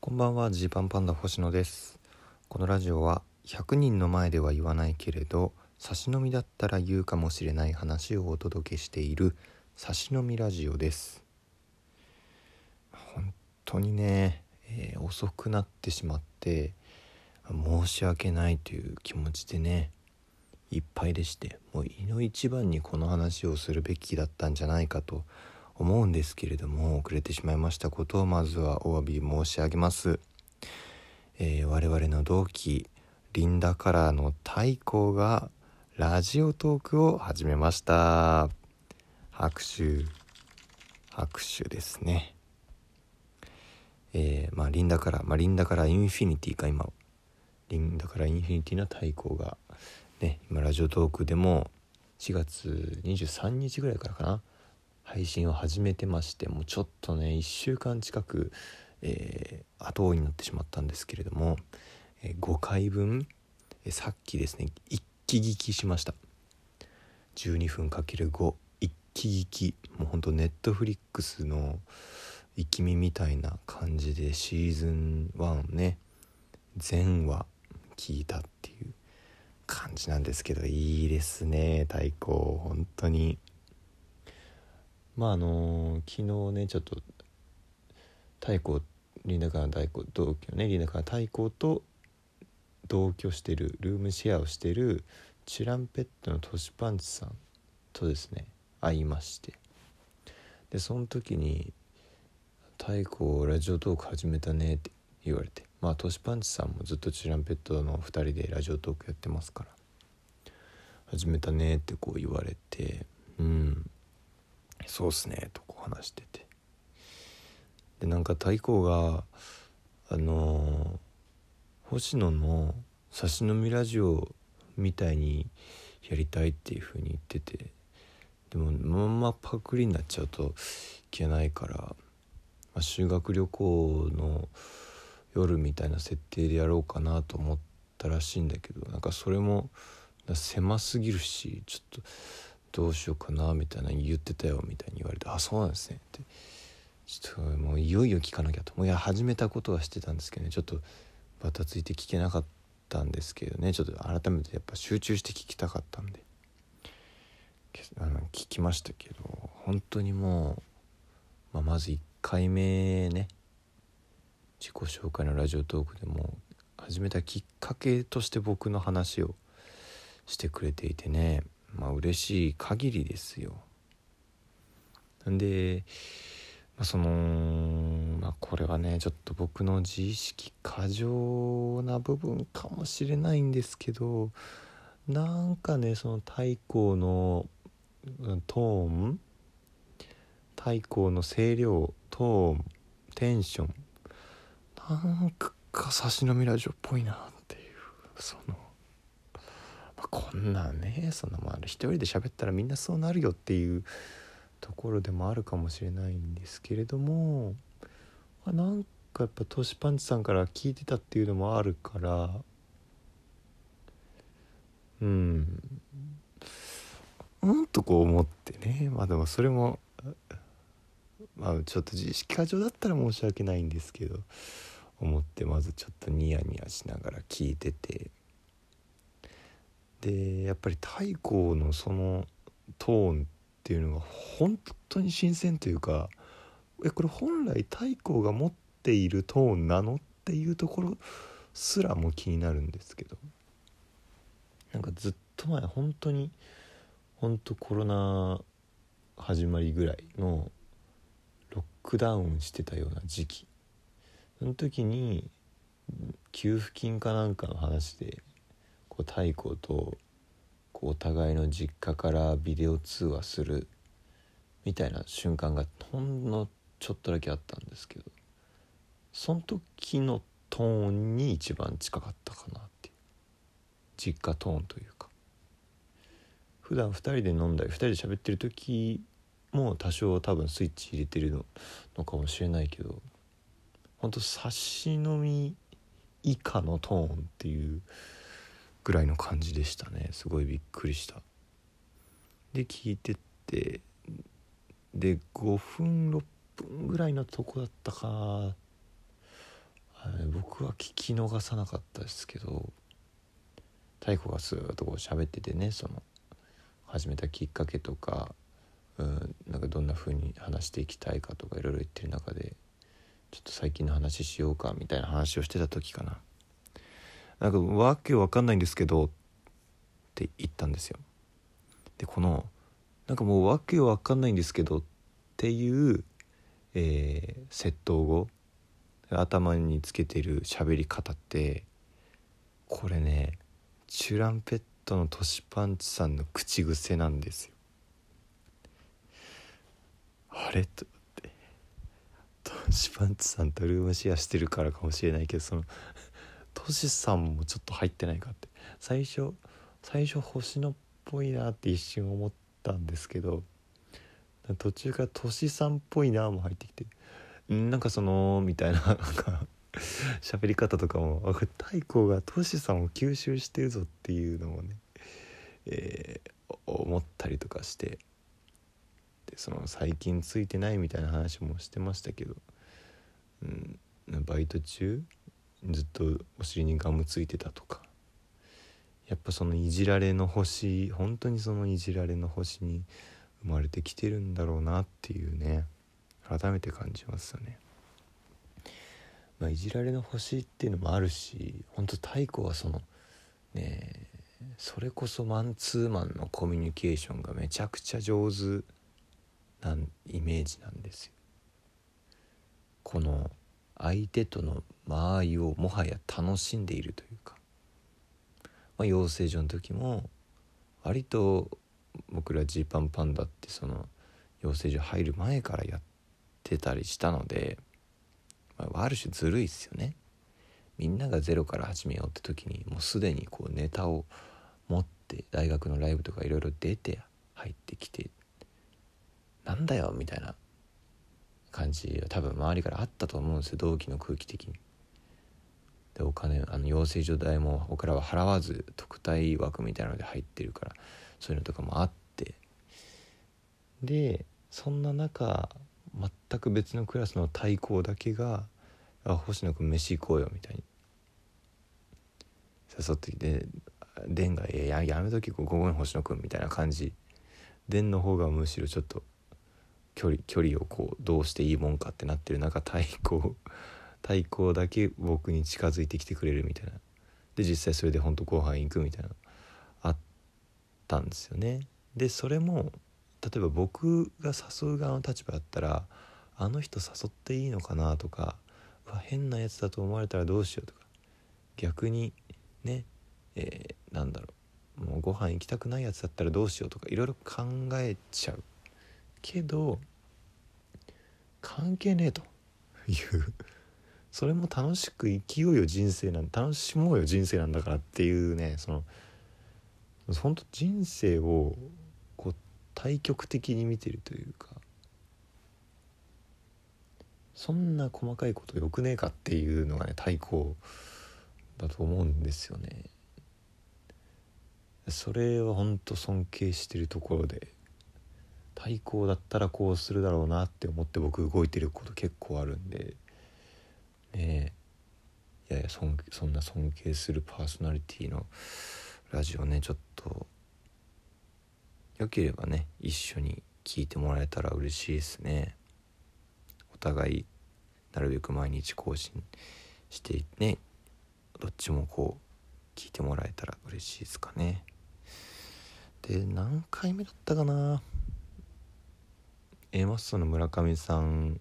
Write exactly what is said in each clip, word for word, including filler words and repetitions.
こんばんは、ジーパンパンダ星野です。このラジオはひゃくにんの前では言わないけれど、差し飲みだったら言うかもしれない話をお届けしている差し飲みラジオです。本当にね、えー、遅くなってしまって申し訳ないという気持ちでねいっぱいでして、もういの一番にこの話をするべきだったんじゃないかと思うんですけれども、遅れてしまいましたことをまずはお詫び申し上げます。えー、我々の同期リンダカラーの太鼓がラジオトークを始めました。拍手拍手ですね。えー、まあリンダカラー、まあ、リンダカラーインフィニティか、今リンダカラーインフィニティの太鼓がね、今ラジオトークでもしがつにじゅうさんにちぐらいからかな、配信を始めてまして、もうちょっとねいっしゅうかん近く、えー、後追いになってしまったんですけれども、えー、ごかいぶん、えー、さっきですね一気聞きしました。じゅうにふんかけるご一気聞き、もうほんとネットフリックスの一気見みたいな感じでシーズンワンね全話聞いたっていう感じなんですけど、いいですね太鼓、本当に。まああの昨日ねちょっと太鼓、リンダカラー太鼓同居ね、リンダカラー太鼓と同居してる、ルームシェアをしてるチュランペットのトシパンチさんとですね会いまして、でその時に太鼓ラジオトーク始めたねって言われて、まあトシパンチさんもずっとチュランペットのふたりでラジオトークやってますから始めたねってこう言われて、うんそうっすねとこう話してて、でなんか太鼓があのー、星野の差し飲みラジオみたいにやりたいっていう風に言ってて、でもまんまパクリになっちゃうといけないから、まあ、修学旅行の夜みたいな設定でやろうかなと思ったらしいんだけど、なんかそれも狭すぎるしちょっとどうしようかなみたいな言ってたよみたいに言われて、あそうなんですねって、ちょっともういよいよ聞かなきゃと、もういや始めたことはしてたんですけどね、ちょっとバタついて聞けなかったんですけどね、ちょっと改めてやっぱ集中して聞きたかったんであの聞きましたけど、本当にもう、まあ、まずいっかいめね自己紹介のラジオトークでも始めたきっかけとして僕の話をしてくれていてね、まあ嬉しい限りですよ。なんで、まあ、その、まあ、これはねちょっと僕の自意識過剰な部分かもしれないんですけど、なんかねその太鼓のトーン、太鼓の声量、トーン、テンション、なんか差し飲みラジオっぽいなっていう、そのこんなんね、そんなまあ一人で喋ったらみんなそうなるよっていうところでもあるかもしれないんですけれども、まあ、なんかやっぱトシパンチさんから聞いてたっていうのもあるから、うんうんとこう思ってね、まあでもそれもまあちょっと自意識過剰だったら申し訳ないんですけど思って、まずちょっとニヤニヤしながら聞いてて、でやっぱり太鼓のそのトーンっていうのが本当に新鮮というか、えこれ本来太鼓が持っているトーンなのっていうところすらも気になるんですけど、なんかずっと前本当に本当コロナ始まりぐらいのロックダウンしてたような時期、その時に給付金かなんかの話で太鼓とこうお互いの実家からビデオ通話するみたいな瞬間がほんのちょっとだけあったんですけど、その時のトーンに一番近かったかなっていう、実家トーンというか、普段ふたりで飲んだりふたりで喋ってる時も多少多分スイッチ入れてる の, のかもしれないけど、ほんと差し飲み以下のトーンっていうぐらいの感じでしたね。すごいびっくりした。で聞いてってでごふんろっぷんぐらいのとこだったか、僕は聞き逃さなかったですけど、太鼓がスーッとこう喋っててね、その始めたきっかけとか、うん、なんかどんな風に話していきたいかとかいろいろ言ってる中で、ちょっと最近の話しようかみたいな話をしてた時かな、なんかわけわかんないんですけどって言ったんですよ。でこのなんかもうわけわかんないんですけどっていう、えー、窃盗語頭につけてる喋り方って、これねチュランペットのトシパンチさんの口癖なんですよ。あれとってトシパンチさんとルームシェアしてるからかもしれないけど、そのトシさんもちょっと入ってないかって、最初最初星野っぽいなって一瞬思ったんですけど、途中からトシさんっぽいなも入ってきて、なんかそのみたいな、なんか喋り方とかも太鼓がトシさんを吸収してるぞっていうのもね、えー、思ったりとかして、でその最近ついてないみたいな話もしてましたけど、うん、バイト中ずっとお尻にガムついてたとか、やっぱそのいじられの星、本当にそのいじられの星に生まれてきてるんだろうなっていうね、改めて感じますよね。まあ、いじられの星っていうのもあるし、本当太鼓はそのね、それこそマンツーマンのコミュニケーションがめちゃくちゃ上手なイメージなんですよ。この相手との間合いをもはや楽しんでいるというか、まあ、養成所の時も割と僕らジーパンパンダってその養成所入る前からやってたりしたので、まあ、ある種ずるいっすよね。みんながゼロから始めようって時にもうすでにこうネタを持って大学のライブとかいろいろ出て入ってきて、なんだよみたいな感じは多分周りからあったと思うんですよ、同期の空気的に。でお金、あの養成所代も僕らは払わず特待枠みたいなので入ってるから、そういうのとかもあって、でそんな中全く別のクラスの太鼓だけが「あ星野くん飯行こうよ」みたいに誘ってきて、デンが「いややめときごめん星野くん」みたいな感じ、デンの方がむしろちょっと距離距離をこうどうしていいもんかってなってる中、太鼓太鼓だけ僕に近づいてきてくれるみたいな、で実際それで本当後半行くみたいなあったんですよね。でそれも例えば僕が誘う側の立場だったら、あの人誘っていいのかなとか、うわ変なやつだと思われたらどうしようとか、逆にね、えー、なんだろう、もうご飯行きたくないやつだったらどうしようとかいろいろ考えちゃうけど、関係ねえというそれも楽しく生きようよ人生なん、楽しもうよ人生なんだからっていうね、その本当人生をこう対極的に見てるというか、そんな細かいことよくねえかっていうのがね太鼓だと思うんですよね。それは本当尊敬してるところで、太鼓だったらこうするだろうなって思って僕動いてること結構あるんで、ねえ、いやいや そ, んそんな尊敬するパーソナリティのラジオね、ちょっとよければね一緒に聞いてもらえたら嬉しいですね。お互いなるべく毎日更新してね、どっちもこう聞いてもらえたら嬉しいですかね。で何回目だったかな、 A マッソの村上さん、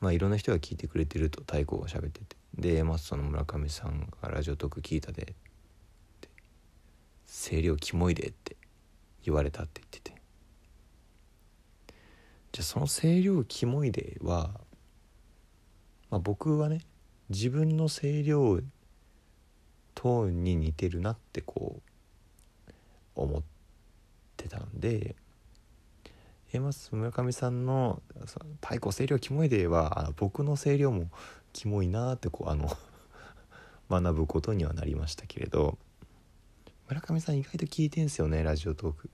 まあいろんな人が聞いてくれてると太鼓が喋ってて、で A マッソの村上さんがラジオトーク聞いたで声量キモいでって言われたって言ってて、じゃあその声量キモいでは、まあ、僕はね自分の声量トーンに似てるなってこう思ってたんで、えー、まず村上さんの太鼓声量キモいでは、あの僕の声量もキモいなってこうあの学ぶことにはなりましたけれど、村上さん意外と聞いてんすよねラジオトーク。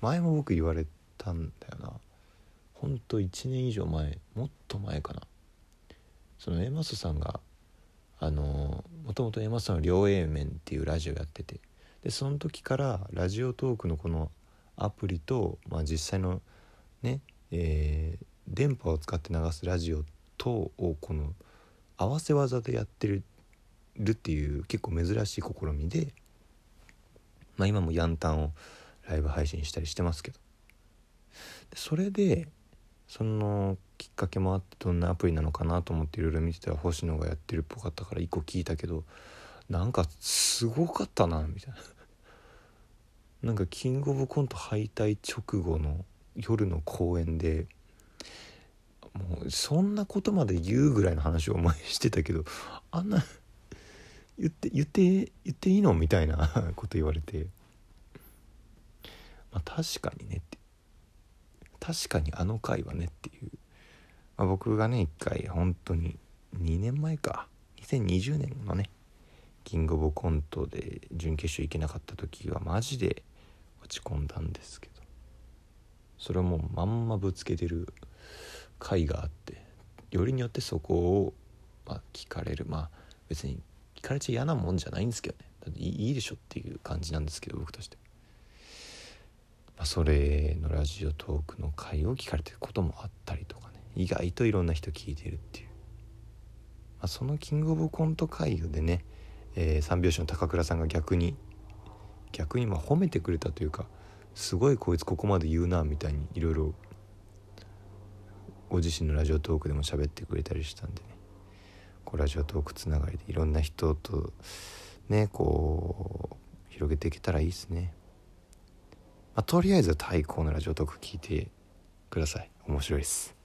前も僕言われたんだよな、ほんといちねん以上前、もっと前かな、そのエマスさんがあのもともと A マッソの両 A 面っていうラジオやってて、でその時からラジオトークのこのアプリと、まあ、実際のね、えー、電波を使って流すラジオとをこの合わせ技でやってるっていう結構珍しい試みで、まあ、今もヤンタンをライブ配信したりしてますけど、でそれでそのきっかけもあって、どんなアプリなのかなと思っていろいろ見てたら星野がやってるっぽかったからいっこ聞いたけど、なんかすごかったなみたいななんかキングオブコント敗退直後の夜の公演で、もうそんなことまで言うぐらいの話をお前してたけど、あんな言って言って言っていいのみたいなこと言われて、まあ確かにねって、確かにあの回はねっていう、まあ、僕がね一回本当ににねんまえか、にせんにじゅうねんのねキングオブコントで準決勝行けなかった時はマジで落ち込んだんですけど、それをもうまんまぶつけてる回があって、よりによってそこをまあ聞かれる、まあ別に聞かれちゃ嫌なもんじゃないんですけどね、だっていいでしょっていう感じなんですけど僕として、まあ、それのラジオトークの回を聞かれてることもあったりとかね、意外といろんな人聞いてるっていう、まあ、そのキングオブコント回でね、えー、三拍子の高倉さんが逆に逆にまあ褒めてくれたというか、すごいこいつここまで言うなみたいにいろいろご自身のラジオトークでも喋ってくれたりしたんでね、こうラジオトークつながりでいろんな人とねこう広げていけたらいいですね。まあ、とりあえず対抗のラジオトーク聞いてください。面白いです。